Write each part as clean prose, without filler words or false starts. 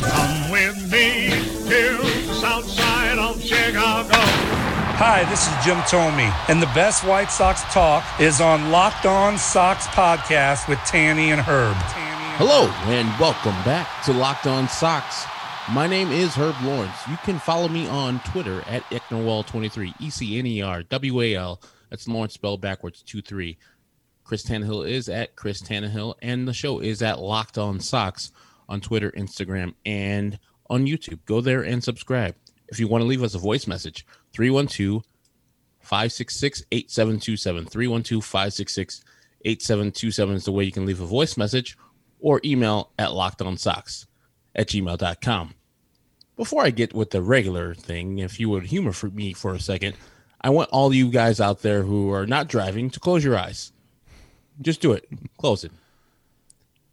Come with me to South Side of Chicago. Hi, this is Jim Tomey, and the best White Sox talk is on Locked On Sox podcast with Tanny and Herb. Hello, and welcome back to Locked On Sox. My name is Herb Lawrence. You can follow me on Twitter at Ecknerwall23, E-C-N-E-R-W-A-L. That's Lawrence spelled backwards, 2-3. Chris Tannehill is at Chris Tannehill, and the show is at Locked On Sox on Twitter, Instagram, and on YouTube. Go there and subscribe. If you want to leave us a voice message, 312-566-8727, 312-566-8727 is the way you can leave a voice message, or email at lockedonsox@gmail.com. Before I get with the regular thing, if you would humor for me for a second, I want all you guys out there who are not driving to close your eyes. Just do it. Close it.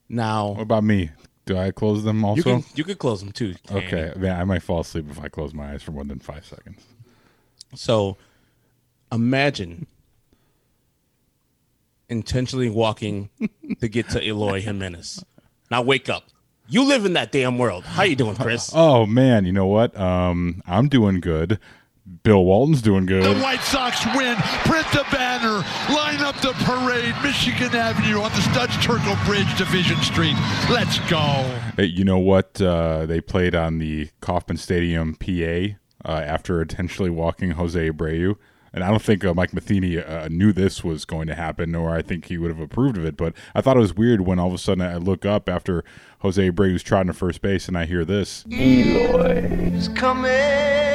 Now, what about me? Do I close them also? You could close them too. Danny. Okay. Yeah, I might fall asleep if I close my eyes for more than 5 seconds. So imagine intentionally walking to get to Eloy Jimenez. Now wake up. You live in that damn world. How you doing, Chris? Oh, man. You know what? I'm doing good. Bill Walton's doing good. The White Sox win. Print the banner. Line up the parade. Michigan Avenue on the Studs Terkel Bridge, Division Street. Let's go. Hey, you know what? They played on the Kauffman Stadium, PA, after intentionally walking Jose Abreu. And I don't think Mike Matheny knew this was going to happen, or I think he would have approved of it. But I thought it was weird when all of a sudden I look up after Jose Abreu's trotting to first base and I hear this. Eloy's coming.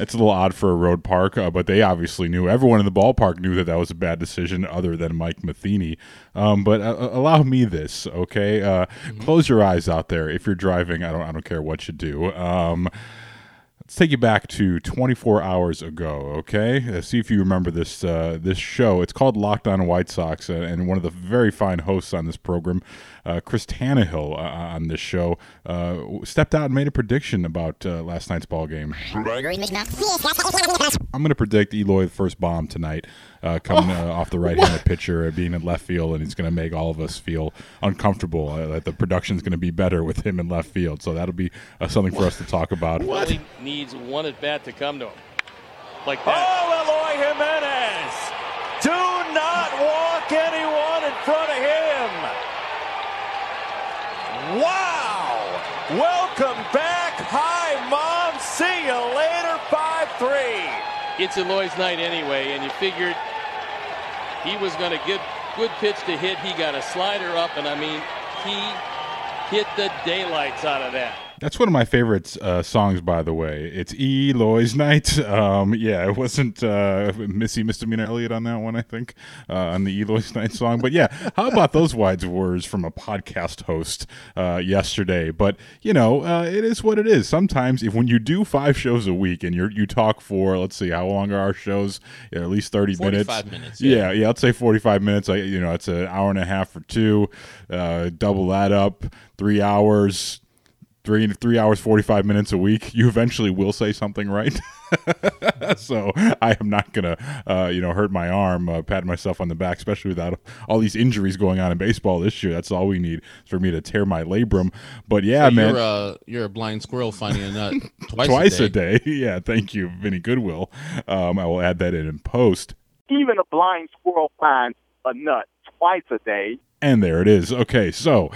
It's a little odd for a road park, but they obviously knew. Everyone in the ballpark knew that that was a bad decision other than Mike Matheny. But allow me this, okay? Close your eyes out there. If you're driving, I don't care what you do. Let's take you back to 24 hours ago, okay? Let's see if you remember this show. It's called Locked On White Sox, and one of the very fine hosts on this program, Chris Tannehill, on this show, stepped out and made a prediction about last night's ball game. I'm going to predict Eloy the first bomb tonight, coming off the right-handed pitcher, being in left field, and he's going to make all of us feel uncomfortable. That the production's going to be better with him in left field, so that'll be something for us to talk about. What? Needs one at bat to come to him like that. Oh, Eloy Jimenez! Do not walk anyone in front of him. Wow! Welcome back. Hi, Mom. See you later. 5-3. It's Eloy's night anyway, and you figured he was going to get good pitch to hit. He got a slider up, and I mean, he hit the daylights out of that. That's one of my favorite songs, by the way. It's Eloy's Night. It wasn't Missy Misdemeanor Elliott on that one, I think, on the Eloy's Night song. But, yeah, how about those wise words from a podcast host yesterday? But, you know, it is what it is. Sometimes if when you do 5 shows a week and you talk for, let's see, how long are our shows? Yeah, at least 30 minutes. 45 minutes. Yeah, let's say 45 minutes. It's an hour and a half or 2. Double that up, 3 hours. 3 hours, 45 minutes a week, you eventually will say something right. So I am not going to, hurt my arm, pat myself on the back, especially without all these injuries going on in baseball this year. That's all we need for me to tear my labrum. But, yeah, so man. You're a blind squirrel finding a nut twice a day. Yeah, thank you, Vinny Goodwill. I will add that in post. Even a blind squirrel finds a nut twice a day. And there it is. Okay, so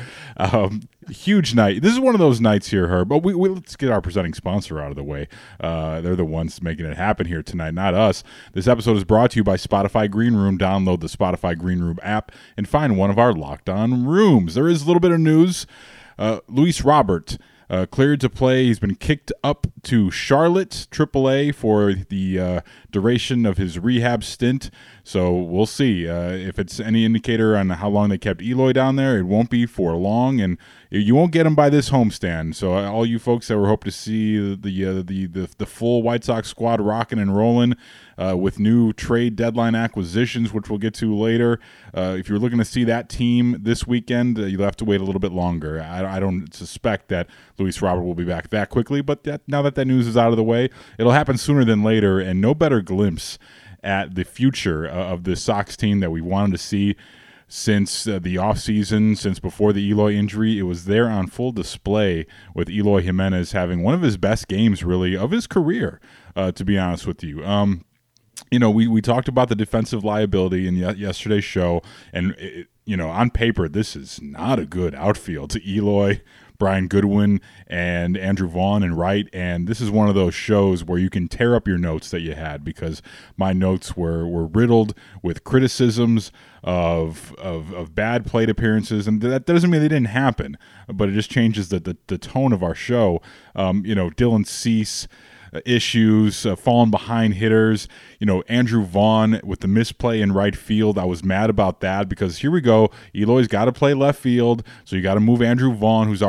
huge night. This is one of those nights here, Herb. But we let's get our presenting sponsor out of the way. They're the ones making it happen here tonight, not us. This episode is brought to you by Spotify Green Room. Download the Spotify Green Room app and find one of our Locked On rooms. There is a little bit of news. Luis Robert cleared to play. He's been kicked up to Charlotte, AAA, for the duration of his rehab stint. So we'll see if it's any indicator on how long they kept Eloy down there. It won't be for long. And You won't get them by this homestand. So all you folks that were hoping to see the full White Sox squad rocking and rolling with new trade deadline acquisitions, which we'll get to later. If you're looking to see that team this weekend, you'll have to wait a little bit longer. I don't suspect that Luis Robert will be back that quickly, but now that news is out of the way, it'll happen sooner than later, and no better glimpse at the future of the Sox team that we wanted to see since the offseason, since before the Eloy injury. It was there on full display with Eloy Jimenez having one of his best games, really, of his career, to be honest with you. You know, we talked about the defensive liability in yesterday's show, and, on paper, this is not a good outfield to Eloy, Brian Goodwin, and Andrew Vaughn and Wright, and this is one of those shows where you can tear up your notes that you had, because my notes were riddled with criticisms of bad plate appearances, and that doesn't mean they didn't happen, but it just changes the tone of our show. Dylan Cease issues, falling behind hitters, Andrew Vaughn with the misplay in right field. I was mad about that because here we go. Eloy's got to play left field, so you got to move Andrew Vaughn, who's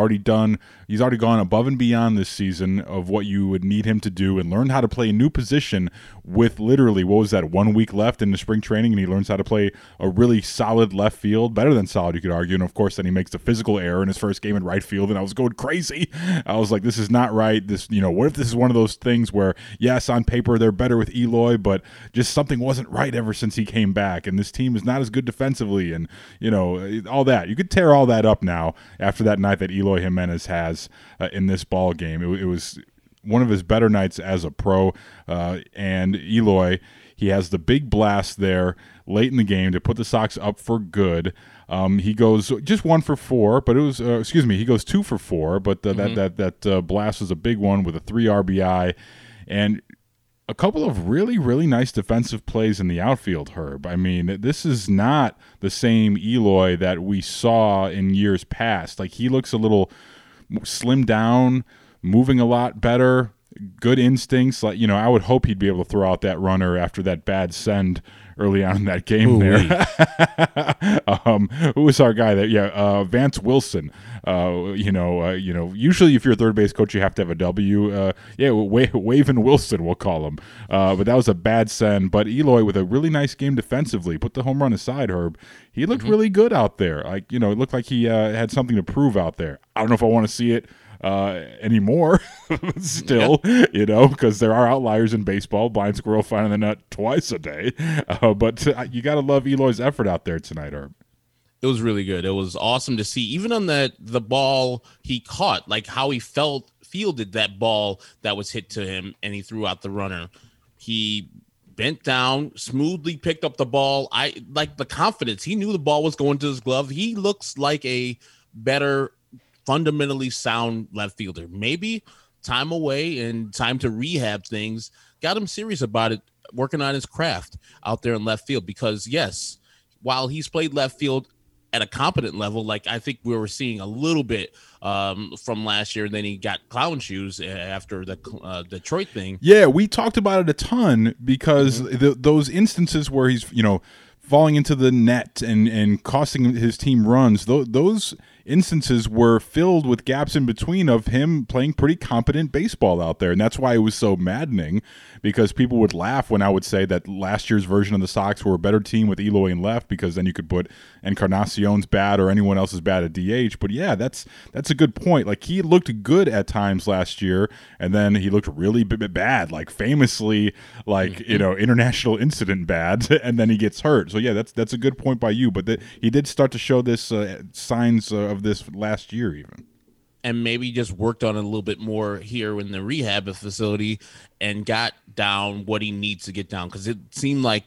he's already gone above and beyond this season of what you would need him to do and learn how to play a new position with literally, 1 week left in the spring training, and he learns how to play a really solid left field, better than solid, you could argue. And of course, then he makes the physical error in his first game in right field, and I was going crazy. I was like, this is not right. This, what if this is one of those things where, yes, on paper they're better with Eloy, but just something wasn't right ever since he came back, and this team is not as good defensively, and all that. You could tear all that up now after that night that Eloy Jimenez has in this ball game. It was one of his better nights as a pro, and Eloy, he has the big blast there late in the game to put the Sox up for good. He goes just 1 for 4, but it was he goes 2 for 4, but that blast was a big one with a 3 RBI, and a couple of really, really nice defensive plays in the outfield, Herb. I mean, this is not the same Eloy that we saw in years past. Like, he looks a little slimmed down, moving a lot better, good instincts. Like, I would hope he'd be able to throw out that runner after that bad send early on in that game. Who was our guy? Vance Wilson. Usually if you're a third base coach, you have to have a W. Waven Wilson, we'll call him. But that was a bad send. But Eloy, with a really nice game defensively, put the home run aside, Herb. He looked really good out there. Like, it looked like he had something to prove out there. I don't know if I want to see it anymore still, because there are outliers in baseball. Blind squirrel finding the nut twice a day. But you got to love Eloy's effort out there tonight, Herb. It was really good. It was awesome to see, even on the ball he caught, like how he fielded that ball that was hit to him, and he threw out the runner. He bent down, smoothly picked up the ball. I like the confidence. He knew the ball was going to his glove. He looks like a better, fundamentally sound left fielder. Maybe time away and time to rehab things got him serious about it, working on his craft out there in left field, because yes, while he's played left field at a competent level, like I think we were seeing a little bit from last year, and then he got clown shoes after the Detroit thing. Yeah, we talked about it a ton because those instances where he's, falling into the net and costing his team runs, those instances were filled with gaps in between of him playing pretty competent baseball out there. And that's why it was so maddening, because people would laugh when I would say that last year's version of the Sox were a better team with Eloy in left, because then you could put Encarnacion's bat or anyone else's bat at DH. But yeah, that's a good point. Like, he looked good at times last year, and then he looked really bad, like famously, like, international incident bad, and then he gets hurt. So yeah, that's a good point by you. But he did start to show this signs of this last year even. And maybe just worked on it a little bit more here in the rehab facility and got down what he needs to get down. Because it seemed like,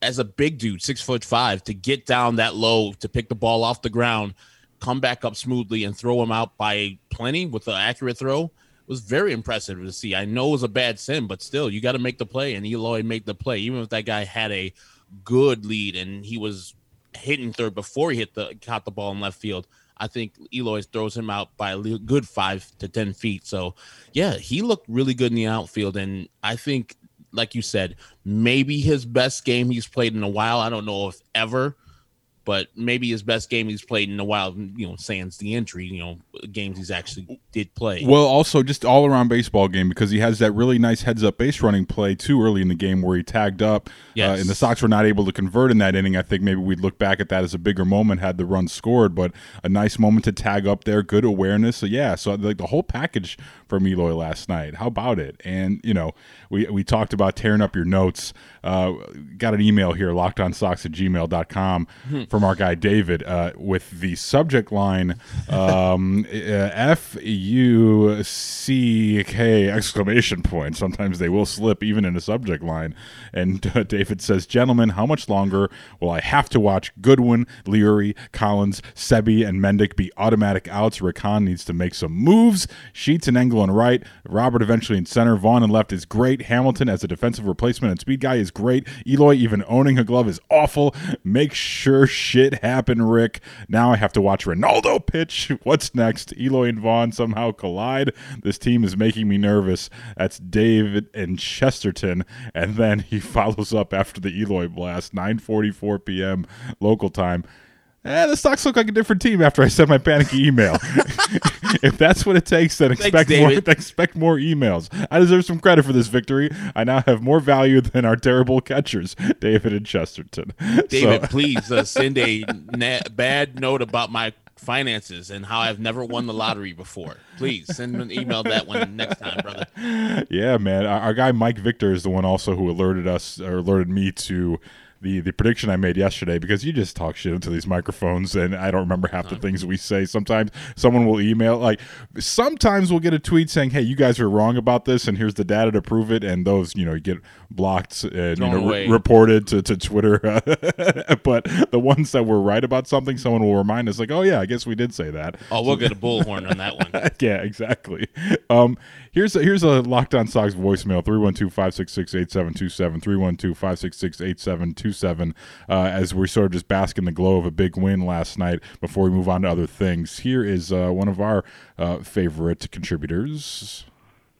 as a big dude, 6'5", to get down that low, to pick the ball off the ground, come back up smoothly and throw him out by plenty with an accurate throw, was very impressive to see. I know it was a bad sin, but still, you got to make the play. And Eloy made the play, even if that guy had a good lead and he was hitting third before he caught the ball in left field. I think Eloy throws him out by a good 5 to 10 feet. So, yeah, he looked really good in the outfield. And I think, like you said, maybe his best game he's played in a while. I don't know if ever. but maybe his best game he's played in a while, you know, sans the injury, you know, games he's actually did play. Well, also just all-around baseball game, because he has that really nice heads-up base-running play too early in the game where he tagged up, yes. And the Sox were not able to convert in that inning. I think maybe we'd look back at that as a bigger moment had the run scored, but a nice moment to tag up there, good awareness. So, yeah, so like the whole package from Eloy last night. How about it? And, you know, we talked about tearing up your notes. Got an email here, lockedonsox@gmail.com, from our guy David with the subject line F-U-C-K ! Sometimes they will slip even in a subject line. And David says, gentlemen, how much longer will I have to watch Goodwin, Leary, Collins, Sebi, and Mendick be automatic outs? Rick Hahn needs to make some moves. Sheets and Engel and right. Robert eventually in center. Vaughn and left is great. Hamilton as a defensive replacement and speed guy is great. Eloy even owning a glove is awful. Make sure shit happen, Rick. Now I have to watch Ronaldo pitch. What's next? Eloy and Vaughn somehow collide. This team is making me nervous. That's David and Chesterton. And then he follows up after the Eloy blast, 9:44 p.m. local time. The Sox look like a different team after I sent my panicky email. If that's what it takes, then expect more emails. I deserve some credit for this victory. I now have more value than our terrible catchers, David and Chesterton. David, please send a bad note about my finances and how I've never won the lottery before. Please send an email that one next time, brother. Yeah, man. Our guy Mike Victor is the one also who alerted me to the prediction I made yesterday, because you just talk shit into these microphones and I don't remember half the things we say. Sometimes someone will email, like sometimes we'll get a tweet saying, hey, you guys are wrong about this and here's the data to prove it, and those, you know, get blocked and reported to Twitter. But the ones that were right about something, someone will remind us like, oh yeah, I guess we did say that. Oh, we'll get a bullhorn on that one. Yeah, exactly. Here's a Locked On Sox voicemail, 312-566-8727, 312-566-8727. As we sort of just bask in the glow of a big win last night before we move on to other things. Here is one of our favorite contributors.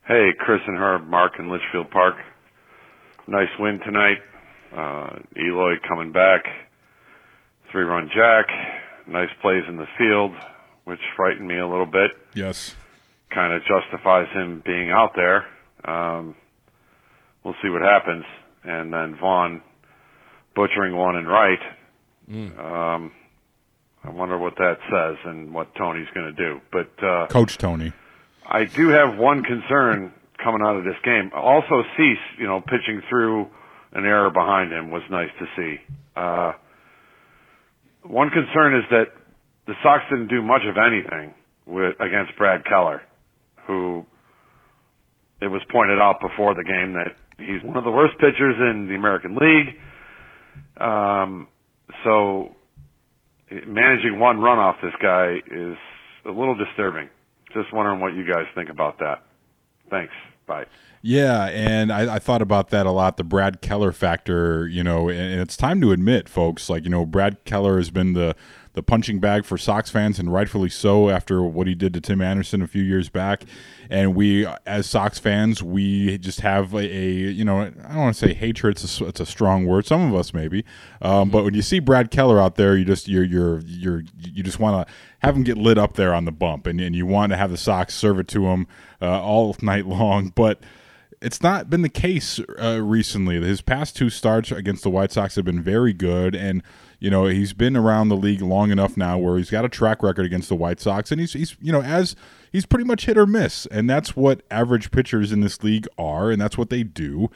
Hey, Chris and Herb, Mark in Litchfield Park. Nice win tonight. Eloy coming back. 3-run jack. Nice plays in the field, which frightened me a little bit. Yes. Kind of justifies him being out there. We'll see what happens. And then Vaughn butchering one and right. I wonder what that says and what Tony's going to do. But Coach Tony. I do have one concern coming out of this game. Also, Cease, you know, pitching through an error behind him was nice to see. One concern is that the Sox didn't do much of anything against Brad Keller, who it was pointed out before the game that he's one of the worst pitchers in the American League. So managing one run off this guy is a little disturbing. Just wondering what you guys think about that. Thanks. Bye. Yeah, and I thought about that a lot, the Brad Keller factor, you know, and it's time to admit, folks, like, you know, Brad Keller has been the punching bag for Sox fans, and rightfully so after what he did to Tim Anderson a few years back. And we, as Sox fans, we just have a you know, I don't want to say hatred, it's a strong word, some of us maybe, but when you see Brad Keller out there, you just want to have him get lit up there on the bump, and you want to have the Sox serve it to him all night long. But it's not been the case recently. His past two starts against the White Sox have been very good, and you know, he's been around the league long enough now where he's got a track record against the White Sox, and he's you know, as he's pretty much hit or miss, and that's what average pitchers in this league are, and that's what they do.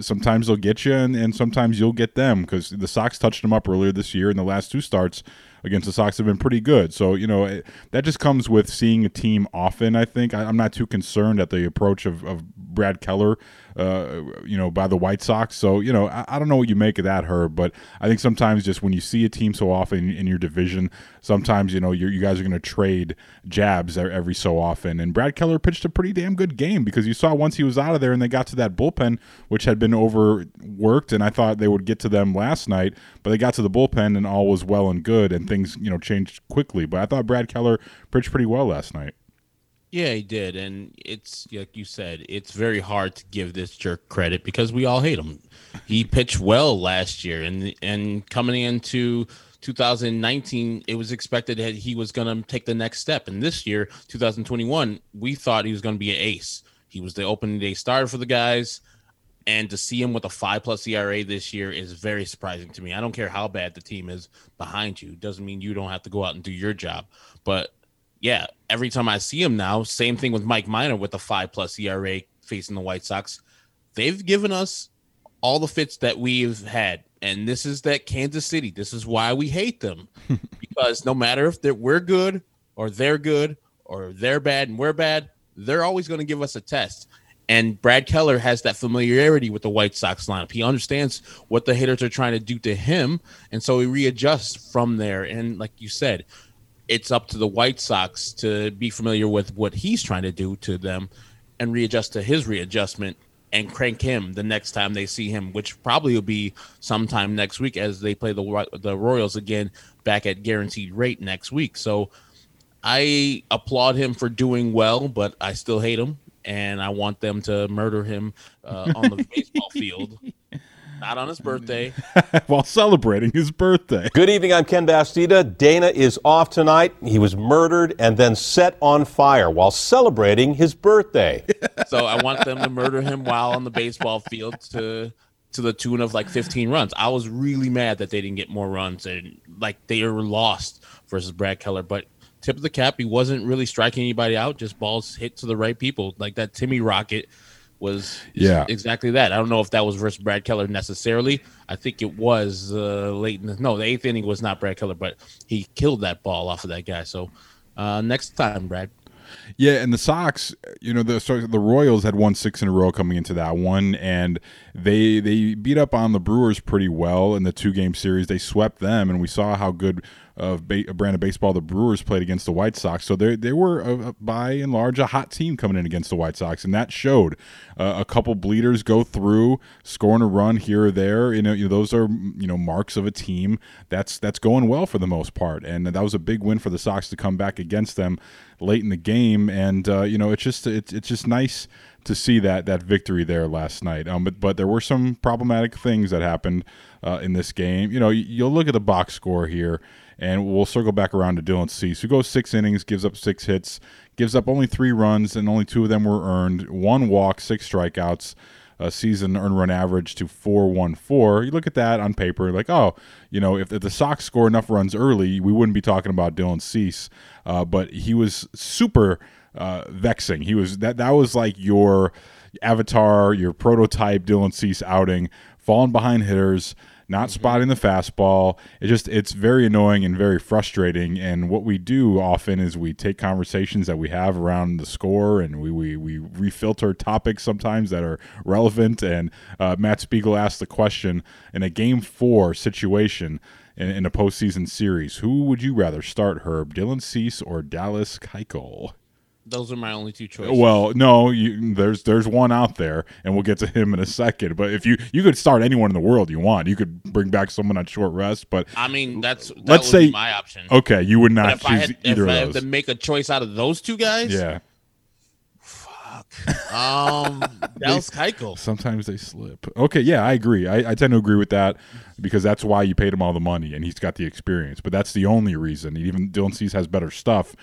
Sometimes they'll get you, and sometimes you'll get them, because the Sox touched him up earlier this year, and the last two starts against the Sox have been pretty good. So, you know, that just comes with seeing a team often, I think. I'm not too concerned at the approach of Brad Keller, you know, by the White Sox. So, you know, I don't know what you make of that, Herb, but I think sometimes just when you see a team so often in your division, sometimes, you know, you guys are going to trade jabs every so often. And Brad Keller pitched a pretty damn good game, because you saw once he was out of there and they got to that bullpen, which had been overworked, and I thought they would get to them last night, but they got to the bullpen and all was well and good, and things, you know, changed quickly. But I thought Brad Keller pitched pretty well last night. Yeah, he did, and it's like you said, it's very hard to give this jerk credit because we all hate him. He pitched well last year, and coming into 2019, it was expected that he was going to take the next step. And this year, 2021, we thought he was going to be an ace. He was the opening day starter for the guys. And to see him with a 5+ ERA this year is very surprising to me. I don't care how bad the team is behind you. It doesn't mean you don't have to go out and do your job. But, yeah, every time I see him now, same thing with Mike Minor with a 5+ ERA facing the White Sox. They've given us all the fits that we've had. And this is that Kansas City. This is why we hate them. Because no matter if we're good or they're bad and we're bad, they're always going to give us a test. And Brad Keller has that familiarity with the White Sox lineup. He understands what the hitters are trying to do to him, and so he readjusts from there. And like you said, it's up to the White Sox to be familiar with what he's trying to do to them and readjust to his readjustment and crank him the next time they see him, which probably will be sometime next week as they play the Royals again back at Guaranteed Rate next week. So I applaud him for doing well, but I still hate him. And I want them to murder him on the baseball field, not on his birthday. While celebrating his birthday. Good evening, I'm Ken Bastida. Dana is off tonight. He was murdered and then set on fire while celebrating his birthday. So I want them to murder him while on the baseball field to the tune of like 15 runs. I was really mad that they didn't get more runs and like they were lost versus Brad Keller, but tip of the cap, he wasn't really striking anybody out, just balls hit to the right people. Like that Timmy Rocket was exactly that. I don't know if that was versus Brad Keller necessarily. I think it was late in the eighth inning was not Brad Keller, but he killed that ball off of that guy. So next time, Brad. Yeah, and the Sox, the Royals had won 6 in a row coming into that one, and they beat up on the Brewers pretty well in the 2-game series. They swept them, and we saw how good of a brand of baseball the Brewers played against the White Sox. So they were, by and large, a hot team coming in against the White Sox, and that showed. A couple bleeders go through, scoring a run here or there. Those are marks of a team that's going well for the most part, and that was a big win for the Sox to come back against them late in the game. And it's just nice to see that victory there last night. But there were some problematic things that happened in this game. You'll look at the box score here, and we'll circle back around to Dylan Cease, who goes 6 innings, gives up 6 hits, gives up only 3 runs, and only 2 of them were earned. 1 walk, 6 strikeouts, a season earned run average to 4.14. You look at that on paper, like, if the Sox score enough runs early, we wouldn't be talking about Dylan Cease. But he was super vexing. He was that was like your avatar, your prototype Dylan Cease outing, falling behind hitters, not spotting the fastball. It's very annoying and very frustrating. And what we do often is we take conversations that we have around the score, and we refilter topics sometimes that are relevant. And Matt Spiegel asked the question, in a Game 4 situation in a postseason series, who would you rather start, Herb, Dylan Cease or Dallas Keuchel? Those are my only 2 choices. Well, no, there's one out there, and we'll get to him in a second. But if you could start anyone in the world you want, you could bring back someone on short rest. But I mean, let's say my option. Okay, you would not choose either of those. If I had to make a choice out of those 2 guys, yeah. Fuck. Dallas Keuchel. Sometimes they slip. Okay, yeah, I agree. I tend to agree with that because that's why you paid him all the money, and he's got the experience. But that's the only reason. Even Dylan Cease has better stuff.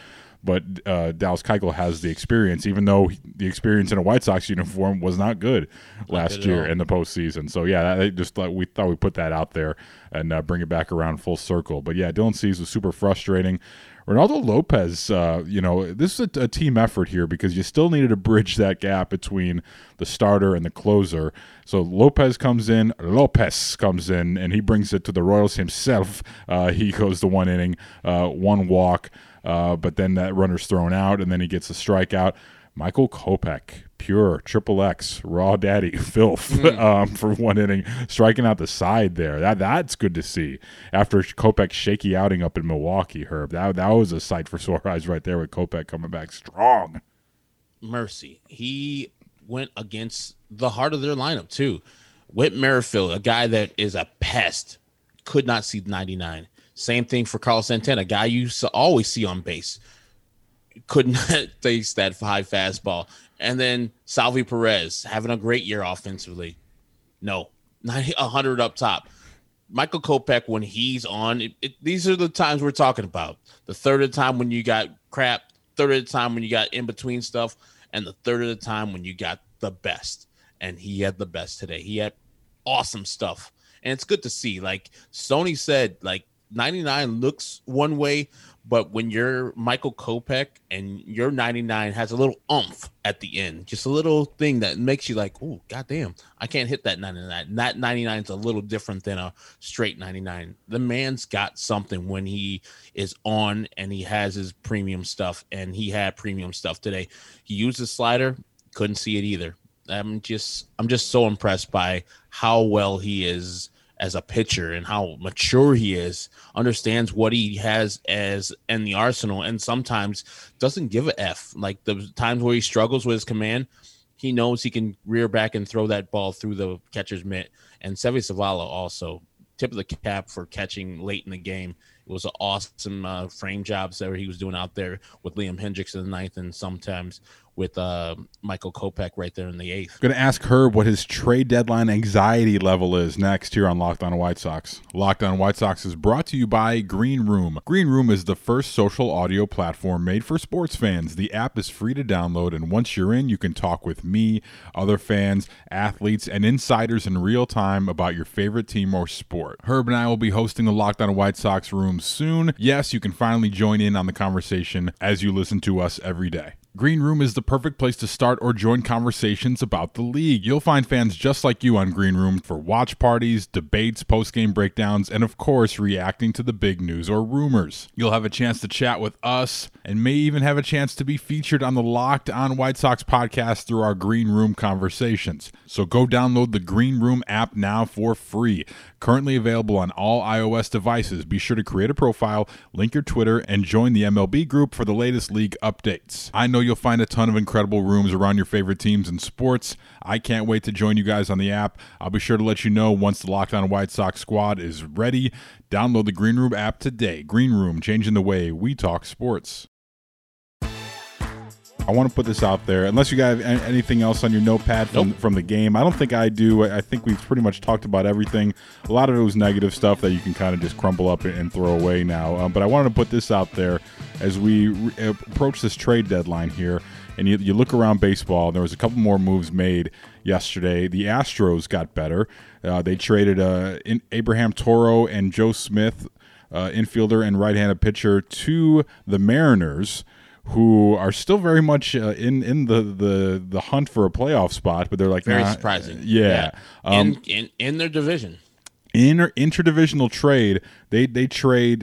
But Dallas Keuchel has the experience, even though the experience in a White Sox uniform was not good last year in the postseason. So, yeah, we thought we'd put that out there and bring it back around full circle. But, yeah, Dylan Cease was super frustrating. Ronaldo Lopez, this is a team effort here because you still needed to bridge that gap between the starter and the closer. So Lopez comes in, and he brings it to the Royals himself. He goes the 1 inning, 1 walk. But then that runner's thrown out, and then he gets a strikeout. Michael Kopech, pure XXX, raw daddy filth for 1 inning, striking out the side there. That's good to see. After Kopech's shaky outing up in Milwaukee, Herb, that was a sight for sore eyes right there with Kopech coming back strong. Mercy. He went against the heart of their lineup, too. Whit Merrifield, a guy that is a pest, could not see 99. Same thing for Carlos Santana, a guy you always see on base. Could not face that high fastball. And then Salvi Perez having a great year offensively. No, 100 up top. Michael Kopech, when he's on, these are the times we're talking about. The third of the time when you got crap, third of the time when you got in-between stuff, and the third of the time when you got the best. And he had the best today. He had awesome stuff. And it's good to see. Like Sony said, like 99 looks one way, but when you're Michael Kopech and your 99 has a little oomph at the end, just a little thing that makes you like, oh, goddamn, I can't hit that 99. That 99 is a little different than a straight 99. The man's got something when he is on and he has his premium stuff, and he had premium stuff today. He used his slider, couldn't see it either. I'm just so impressed by how well he is as a pitcher and how mature he is, understands what he has as in the arsenal, and sometimes doesn't give a F. Like the times where he struggles with his command, he knows he can rear back and throw that ball through the catcher's mitt. And Seve Zavala also, tip of the cap for catching late in the game. It was an awesome frame jobs that he was doing out there with Liam Hendricks in the ninth, and sometimes with Michael Kopech right there in the eighth. I'm going to ask Herb what his trade deadline anxiety level is next here on Locked On White Sox. Locked On White Sox is brought to you by Green Room. Green Room is the first social audio platform made for sports fans. The app is free to download, and once you're in, you can talk with me, other fans, athletes, and insiders in real time about your favorite team or sport. Herb and I will be hosting the Locked On White Sox room soon. Yes, you can finally join in on the conversation as you listen to us every day. Green Room is the perfect place to start or join conversations about the league. You'll find fans just like you on Green Room for watch parties, debates, post-game breakdowns, and of course, reacting to the big news or rumors. You'll have a chance to chat with us and may even have a chance to be featured on the Locked On White Sox podcast through our Green Room conversations. So go download the Green Room app now for free. Currently available on all iOS devices. Be sure to create a profile, link your Twitter, and join the MLB group for the latest league updates. I know you'll find a ton of incredible rooms around your favorite teams and sports. I can't wait to join you guys on the app. I'll be sure to let you know once the Locked On White Sox squad is ready. Download the Green Room app today. Green Room, changing the way we talk sports. I want to put this out there. Unless you got anything else on your notepad from the game, I don't think I do. I think we've pretty much talked about everything. A lot of it was negative stuff that you can kind of just crumble up and throw away now. But I wanted to put this out there as we approach this trade deadline here. And you look around baseball, and there was a couple more moves made yesterday. The Astros got better. They traded Abraham Toro and Joe Smith, infielder and right-handed pitcher, to the Mariners, who are still very much in the hunt for a playoff spot, but they're like very surprising. In their division, in or interdivisional trade, they trade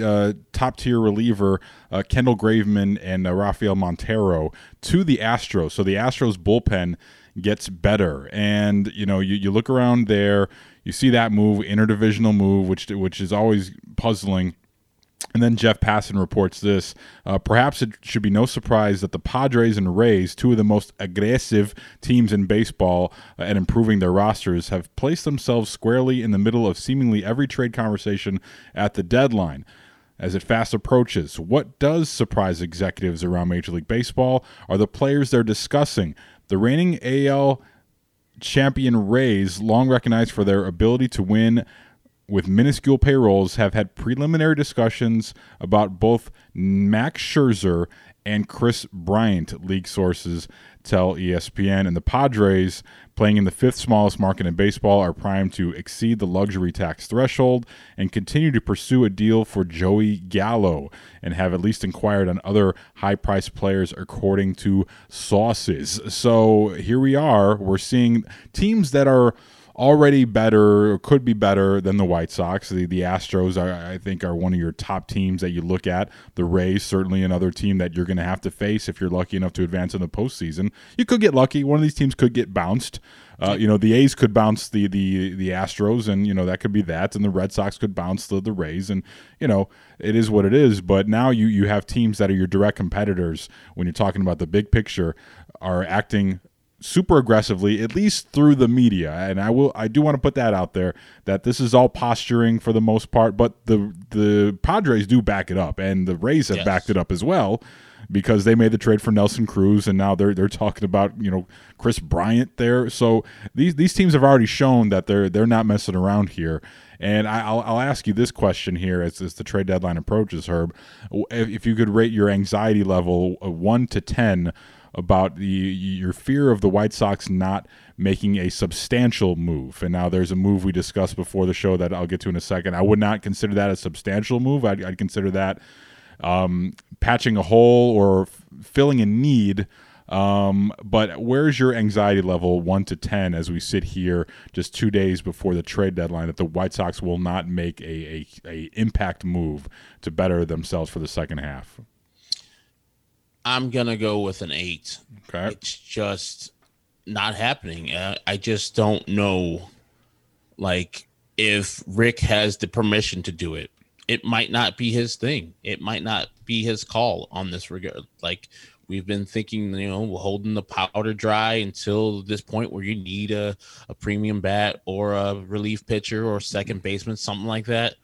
top tier reliever Kendall Graveman and Rafael Montero to the Astros. So the Astros bullpen gets better, and you look around there, you see that move, interdivisional move, which is always puzzling. And then Jeff Passan reports this. Perhaps it should be no surprise that the Padres and Rays, two of the most aggressive teams in baseball at improving their rosters, have placed themselves squarely in the middle of seemingly every trade conversation at the deadline. As it fast approaches, what does surprise executives around Major League Baseball are the players they're discussing. The reigning AL champion Rays, long recognized for their ability to win with minuscule payrolls, have had preliminary discussions about both Max Scherzer and Chris Bryant, league sources tell ESPN. And the Padres, playing in the fifth smallest market in baseball, are primed to exceed the luxury tax threshold and continue to pursue a deal for Joey Gallo, and have at least inquired on other high-priced players according to sources. So here we are. We're seeing teams that are already better, or could be better than the White Sox. The Astros, I think, are one of your top teams that you look at. The Rays, certainly another team that you're going to have to face if you're lucky enough to advance in the postseason. You could get lucky. One of these teams could get bounced. The A's could bounce the Astros, and that could be that. And the Red Sox could bounce the Rays, and it is what it is. But now you have teams that are your direct competitors when you're talking about the big picture are acting super aggressively, at least through the media, and I do want to put that out there that this is all posturing for the most part, but the Padres do back it up, and the Rays have backed it up as well. because they made the trade for Nelson Cruz, and now they're talking about, you know, Chris Bryant there. So these teams have already shown that they're not messing around here. And I'll ask you this question here as the trade deadline approaches, Herb. If you could rate your anxiety level 1 to 10 about your fear of the White Sox not making a substantial move. And now there's a move we discussed before the show that I'll get to in a second. I would not consider that a substantial move. I'd consider that patching a hole or filling a need. But where's your anxiety level 1 to 10 as we sit here just 2 days before the trade deadline that the White Sox will not make a impact move to better themselves for the second half? I'm going to go with an 8. Okay. It's just not happening. I just don't know, like, if Rick has the permission to do it. It might not be his thing. It might not be his call on this regard. Like, we've been thinking, you know, holding the powder dry until this point where you need a premium bat or a relief pitcher or second baseman, something like that.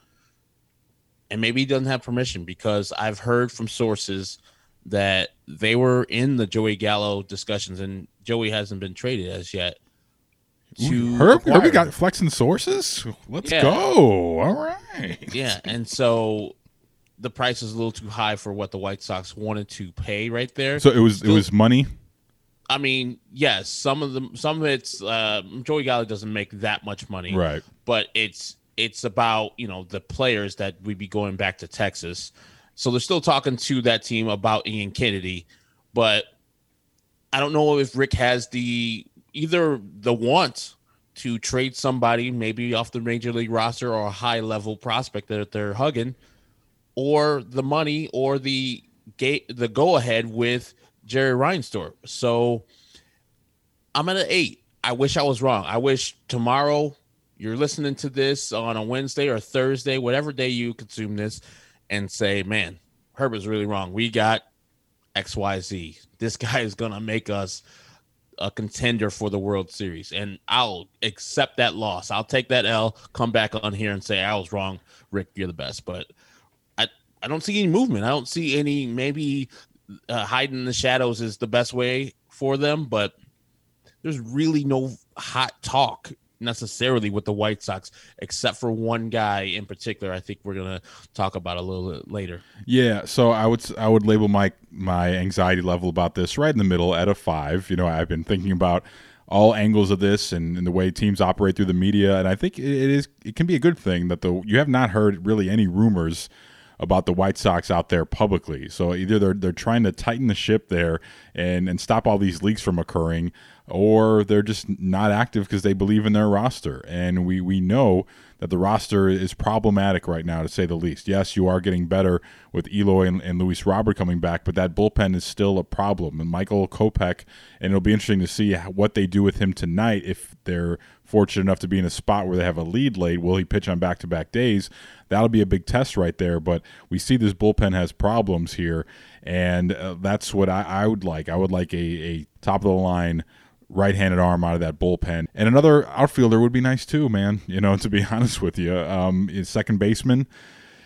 And maybe he doesn't have permission, because I've heard from sources that they were in the Joey Gallo discussions, and Joey hasn't been traded as yet. Herbie got flexing sources. Let's go. All right. Yeah, and so the price is a little too high for what the White Sox wanted to pay right there. So it was money? I mean, yes, some of it's Joey Gallo doesn't make that much money. Right. But it's about, you know, the players that we'd be going back to Texas. So they're still talking to that team about Ian Kennedy, but I don't know if Rick has either the want to trade somebody maybe off the major league roster or a high level prospect that they're hugging, or the money or the go ahead with Jerry Reinsdorf. So I'm at an 8. I wish I was wrong. I wish tomorrow you're listening to this on a Wednesday or Thursday, whatever day you consume this, and say, man, Herb is really wrong. We got XYZ. This guy is going to make us a contender for the World Series. And I'll accept that loss. I'll take that L, come back on here and say, I was wrong. Rick, you're the best. But I don't see any movement. I don't see any, maybe hiding in the shadows is the best way for them. But there's really no hot talk necessarily with the White Sox, except for one guy in particular I think we're gonna talk about a little bit later. Yeah, so I would label my anxiety level about this right in the middle at a 5. You know, I've been thinking about all angles of this and the way teams operate through the media, and I think it can be a good thing that you have not heard really any rumors about the White Sox out there publicly. So either they're trying to tighten the ship there and stop all these leaks from occurring, or they're just not active because they believe in their roster. And we know that the roster is problematic right now, to say the least. Yes, you are getting better with Eloy and Luis Robert coming back, but that bullpen is still a problem. And Michael Kopech, and it'll be interesting to see what they do with him tonight. If they're fortunate enough to be in a spot where they have a lead late, will he pitch on back-to-back days? That'll be a big test right there. But we see this bullpen has problems here, and that's what I would like. I would like a top-of-the-line right-handed arm out of that bullpen, and another outfielder would be nice too, man. You know, to be honest with you, his second baseman.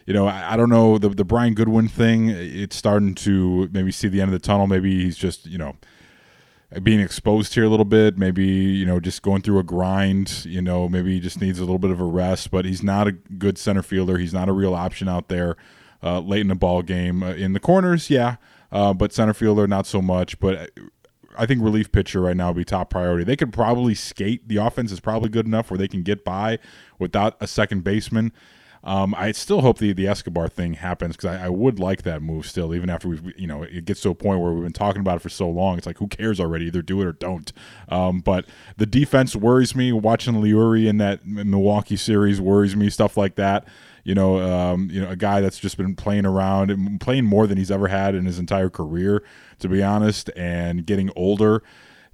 You know, I don't know, the Brian Goodwin thing. It's starting to maybe see the end of the tunnel. Maybe he's just, you know, being exposed here a little bit. Maybe, you know, just going through a grind. You know, maybe he just needs a little bit of a rest. But he's not a good center fielder. He's not a real option out there late in the ball game. In the corners, yeah, but center fielder not so much. But I think relief pitcher right now would be top priority. They could probably skate. The offense is probably good enough where they can get by without a second baseman. I still hope the Escobar thing happens, because I would like that move still, even after we've, you know, it gets to a point where we've been talking about it for so long. It's like, who cares already? Either do it or don't. But the defense worries me. Watching Leury in that Milwaukee series worries me. Stuff like that. You know, a guy that's just been playing around and playing more than he's ever had in his entire career, to be honest, and getting older.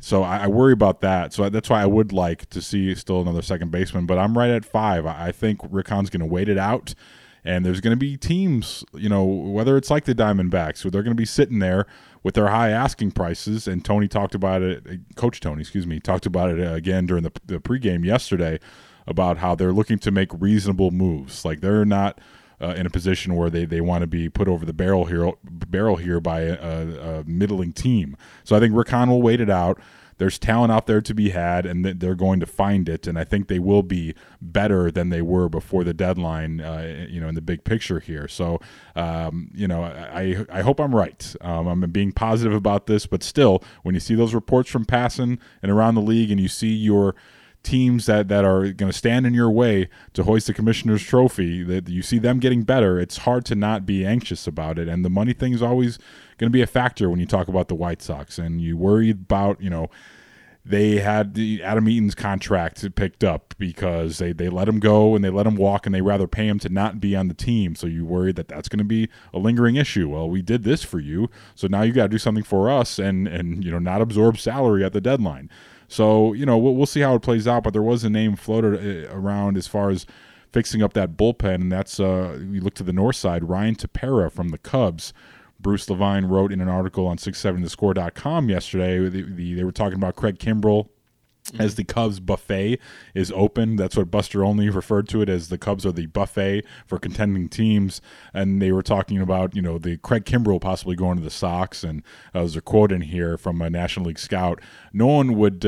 So I worry about that. So that's why I would like to see still another second baseman. But I'm right at 5. I think Rick Hahn's going to wait it out. And there's going to be teams, you know, whether it's like the Diamondbacks, where they're going to be sitting there with their high asking prices. And Tony talked about it. Coach Tony, excuse me, talked about it again during the pregame yesterday about how they're looking to make reasonable moves. Like, they're not in a position where they want to be put over the barrel here by a middling team. So I think Rick Hahn will wait it out. There's talent out there to be had, and they're going to find it. And I think they will be better than they were before the deadline, in the big picture here. So, I hope I'm right. I'm being positive about this, but still, when you see those reports from passing and around the league and you see your teams that are going to stand in your way to hoist the commissioner's trophy, that you see them getting better, it's hard to not be anxious about it. And the money thing is always going to be a factor when you talk about the White Sox, and you worry about, they had the Adam Eaton's contract picked up because they let him go and they let him walk, and they rather pay him to not be on the team. So you worry that that's going to be a lingering issue. Well, we did this for you, so now you got to do something for us and not absorb salary at the deadline. So, we'll see how it plays out, but there was a name floated around as far as fixing up that bullpen, and that's, we look to the north side, Ryan Tepera from the Cubs. Bruce Levine wrote in an article on 670thescore.com yesterday. They were talking about Craig Kimbrell as the Cubs buffet is open. That's what Buster Olney referred to it as. The Cubs are the buffet for contending teams. And they were talking about, the Craig Kimbrell possibly going to the Sox. And there's a quote in here from a National League scout. No one would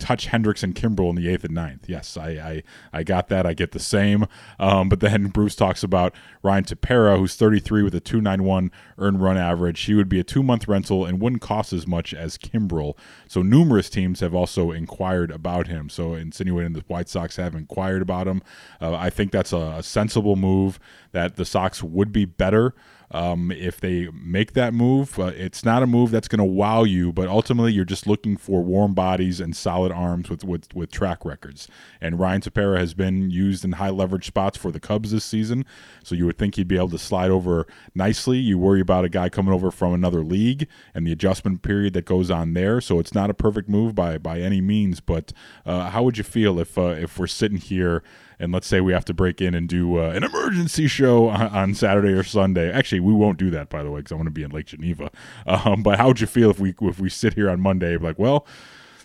touch Hendricks and Kimbrell in the 8th and 9th. Yes, I got that. I get the same. But then Bruce talks about Ryan Tepera, who's 33 with a 2.91 earned run average. He would be a 2-month rental and wouldn't cost as much as Kimbrell. So numerous teams have also inquired about him, so insinuating the White Sox have inquired about him. I think that's a sensible move, that the Sox would be better if they make that move. It's not a move that's going to wow you, but ultimately you're just looking for warm bodies and solid arms with track records. And Ryan Tepera has been used in high leverage spots for the Cubs this season, so you would think he'd be able to slide over nicely. You worry about a guy coming over from another league and the adjustment period that goes on there, so it's not a perfect move by any means, but how would you feel if we're sitting here and let's say we have to break in and do an emergency show on Saturday or Sunday? Actually, we won't do that, by the way, because I want to be in Lake Geneva. But how would you feel if we sit here on Monday and be like, well,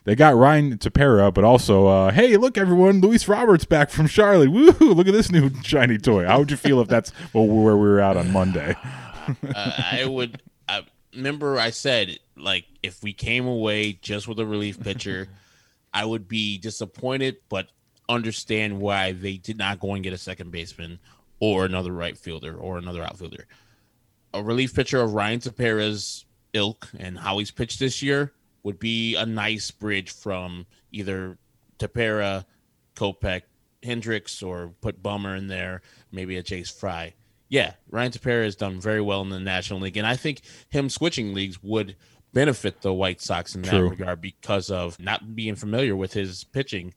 they got Ryan Tepera, but also, hey, look, everyone, Luis Robert's back from Charlotte. Woohoo, look at this new shiny toy. How would you feel if that's where we were at on Monday? I would remember I said, like, if we came away just with a relief pitcher, I would be disappointed, but understand why they did not go and get a second baseman or another right fielder or another outfielder. A relief pitcher of Ryan Tepera's ilk and how he's pitched this year would be a nice bridge from either Tepera, Kopech, Hendricks, or put Bummer in there, maybe a Chase Fry. Yeah, Ryan Tepera has done very well in the National League, and I think him switching leagues would benefit the White Sox in that regard because of not being familiar with his pitching.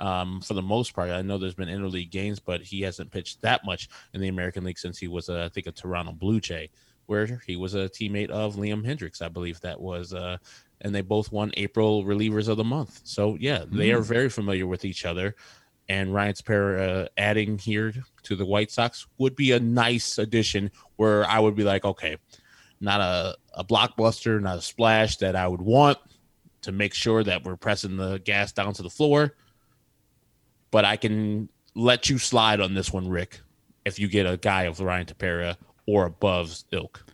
For the most part, I know there's been interleague games, but he hasn't pitched that much in the American League since he was, a Toronto Blue Jay, where he was a teammate of Liam Hendricks, I believe that was. And they both won April Relievers of the Month. So, yeah, they are very familiar with each other. And Ryan Tepera adding here to the White Sox would be a nice addition where I would be like, okay, not a blockbuster, not a splash that I would want to make sure that we're pressing the gas down to the floor. But I can let you slide on this one, Rick, if you get a guy of Ryan Tepera or above ilk.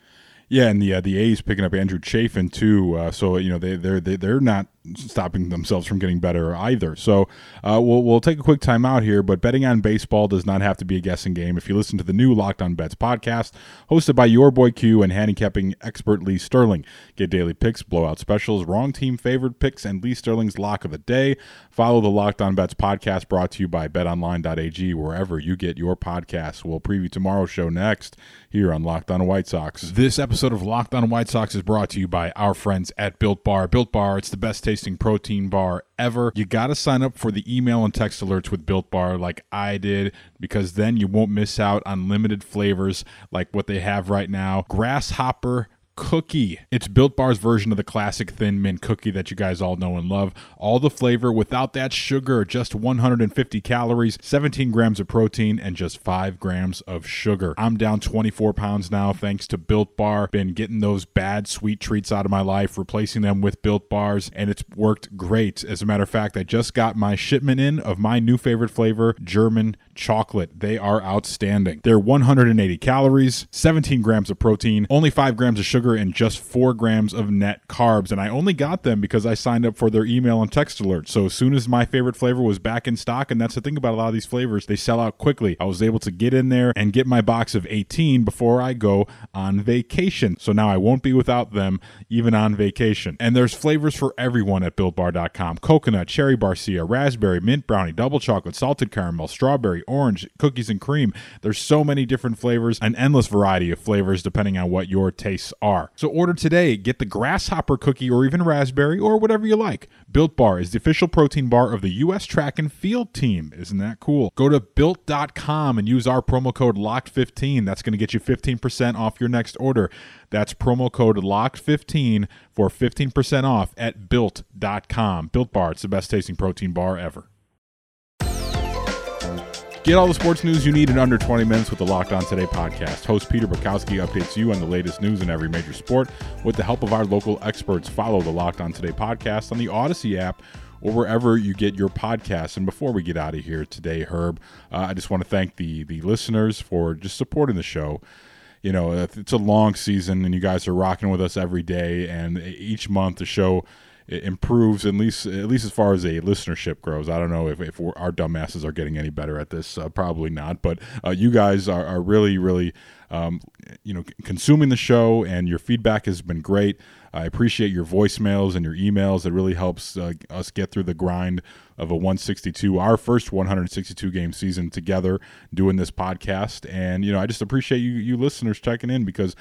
Yeah, and the A's picking up Andrew Chafin too. They're not stopping themselves from getting better either. So we'll take a quick time out here, but betting on baseball does not have to be a guessing game. If you listen to the new Locked On Bets podcast, hosted by your boy Q and handicapping expert Lee Sterling, get daily picks, blowout specials, wrong team favored picks, and Lee Sterling's lock of the day. Follow the Locked On Bets podcast, brought to you by BetOnline.ag, wherever you get your podcasts. We'll preview tomorrow's show next here on Locked On White Sox. This episode of Locked On White Sox is brought to you by our friends at Built Bar. Built Bar, it's the best taste protein bar ever. You got to sign up for the email and text alerts with Built Bar like I did, because then you won't miss out on limited flavors like what they have right now. Grasshopper cookie. It's Built Bar's version of the classic Thin Mint cookie that you guys all know and love. All the flavor without that sugar, just 150 calories, 17 grams of protein, and just 5 grams of sugar. I'm down 24 pounds now thanks to Built Bar. Been getting those bad sweet treats out of my life, replacing them with Built Bars, and it's worked great. As a matter of fact, I just got my shipment in of my new favorite flavor, German chocolate. They are outstanding. They're 180 calories, 17 grams of protein, only 5 grams of sugar, and just 4 grams of net carbs. And I only got them because I signed up for their email and text alert. So as soon as my favorite flavor was back in stock, and that's the thing about a lot of these flavors, they sell out quickly. I was able to get in there and get my box of 18 before I go on vacation. So now I won't be without them even on vacation. And there's flavors for everyone at builtbar.com. Coconut, cherry barcia, raspberry, mint brownie, double chocolate, salted caramel, strawberry, orange, cookies and cream. There's so many different flavors, an endless variety of flavors depending on what your tastes are. So order today, get the grasshopper cookie or even raspberry or whatever you like. Built Bar is the official protein bar of the U.S. track and field team. Isn't that cool? Go to built.com and use our promo code LOCKED15. That's going to get you 15% off your next order. That's promo code LOCKED15 for 15% off at built.com. Built Bar, it's the best tasting protein bar ever. Get all the sports news you need in under 20 minutes with the Locked On Today podcast. Host Peter Bukowski updates you on the latest news in every major sport with the help of our local experts. Follow the Locked On Today podcast on the Odyssey app or wherever you get your podcasts. And before we get out of here today, Herb, I just want to thank the listeners for just supporting the show. You know, it's a long season and you guys are rocking with us every day. And each month the show improves, at least as far as a listenership grows. I don't know if our dumbasses are getting any better at this. Probably not. But you guys are really, really, consuming the show, and your feedback has been great. I appreciate your voicemails and your emails. It really helps us get through the grind of a 162, our first 162-game season together doing this podcast. And, you know, I just appreciate you listeners checking in because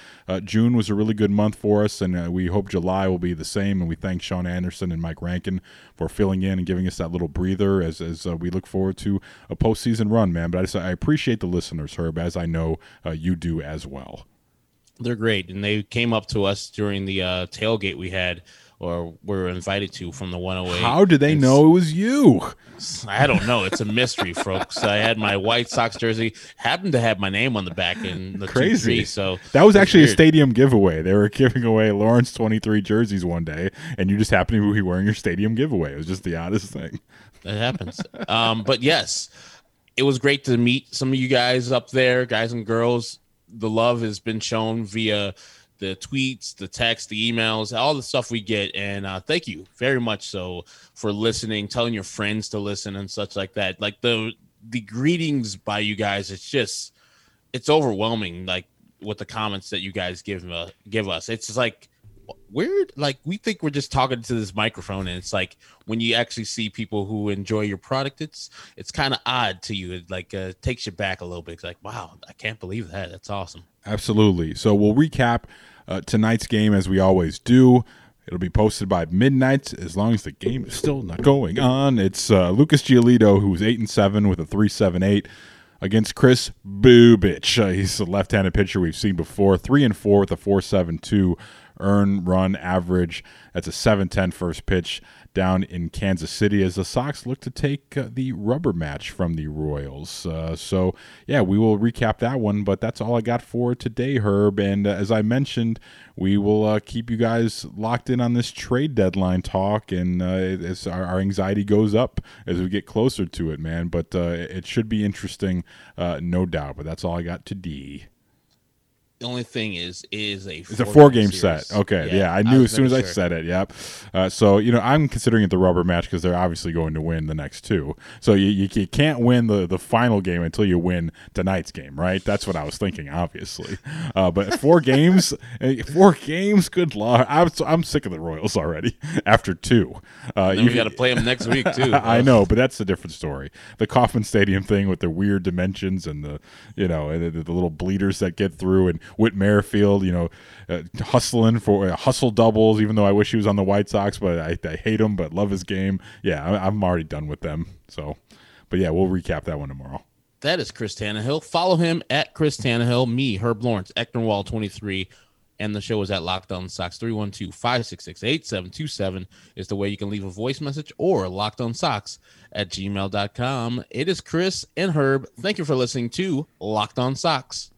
June was a really good month for us, and we hope July will be the same. And we thank Sean Anderson and Mike Rankin for filling in and giving us that little breather as we look forward to a postseason run, man. But I appreciate the listeners, Herb, as I know you do as well. They're great, and they came up to us during the tailgate we had, or we were invited to from the 108. How did they know it was you? I don't know. It's a mystery, folks. I had my White Sox jersey, happened to have my name on the back in the crazy. 2-3, so that was actually weird. A stadium giveaway. They were giving away Lawrence 23 jerseys one day, and you just happened to be wearing your stadium giveaway. It was just the oddest thing. That happens. But yes, it was great to meet some of you guys up there, guys and girls. The love has been shown via the tweets, the texts, the emails, all the stuff we get. And thank you very much so for listening, telling your friends to listen and such like that. Like the greetings by you guys, it's overwhelming, like with the comments that you guys give us. It's just like weird. Like we think we're just talking to this microphone, and it's like when you actually see people who enjoy your product, it's kind of odd to you. It like takes you back a little bit. It's like, wow, I can't believe that. That's awesome. Absolutely. So we'll recap tonight's game as we always do. It'll be posted by midnight as long as the game is still not going on. It's Lucas Giolito, who's 8-7 with a 3.78. against Chris Bubich. He's a left-handed pitcher we've seen before. 3-4 with a 4.72 earn run average. That's a 7-10 first pitch down in Kansas City as the Sox look to take the rubber match from the Royals. So, yeah, we will recap that one, but that's all I got for today, Herb. And as I mentioned, we will keep you guys locked in on this trade deadline talk, and as our anxiety goes up as we get closer to it, man. But it should be interesting, no doubt. But that's all I got today. The only thing is a four-game set. Okay, yeah, I knew as soon as I said it, yep. So, you know, I'm considering it the rubber match because they're obviously going to win the next two. So you can't win the final game until you win tonight's game, right? That's what I was thinking, obviously. But four games, good lord. I'm sick of the Royals already after two. You got to play them next week, too. I know, but that's a different story. The Kauffman Stadium thing with the weird dimensions and the little bleeders that get through, and Whit Merrifield, hustling for hustle doubles, even though I wish he was on the White Sox, but I hate him, but love his game. Yeah, I'm already done with them. So, but yeah, we'll recap that one tomorrow. That is Chris Tannehill. Follow him at Chris Tannehill, me, Herb Lawrence, Ecknerwall23, and the show is at Locked On Sox. 312-566-8727 is the way you can leave a voice message, or LockedOnSox@gmail.com. It is Chris and Herb. Thank you for listening to Locked On Sox.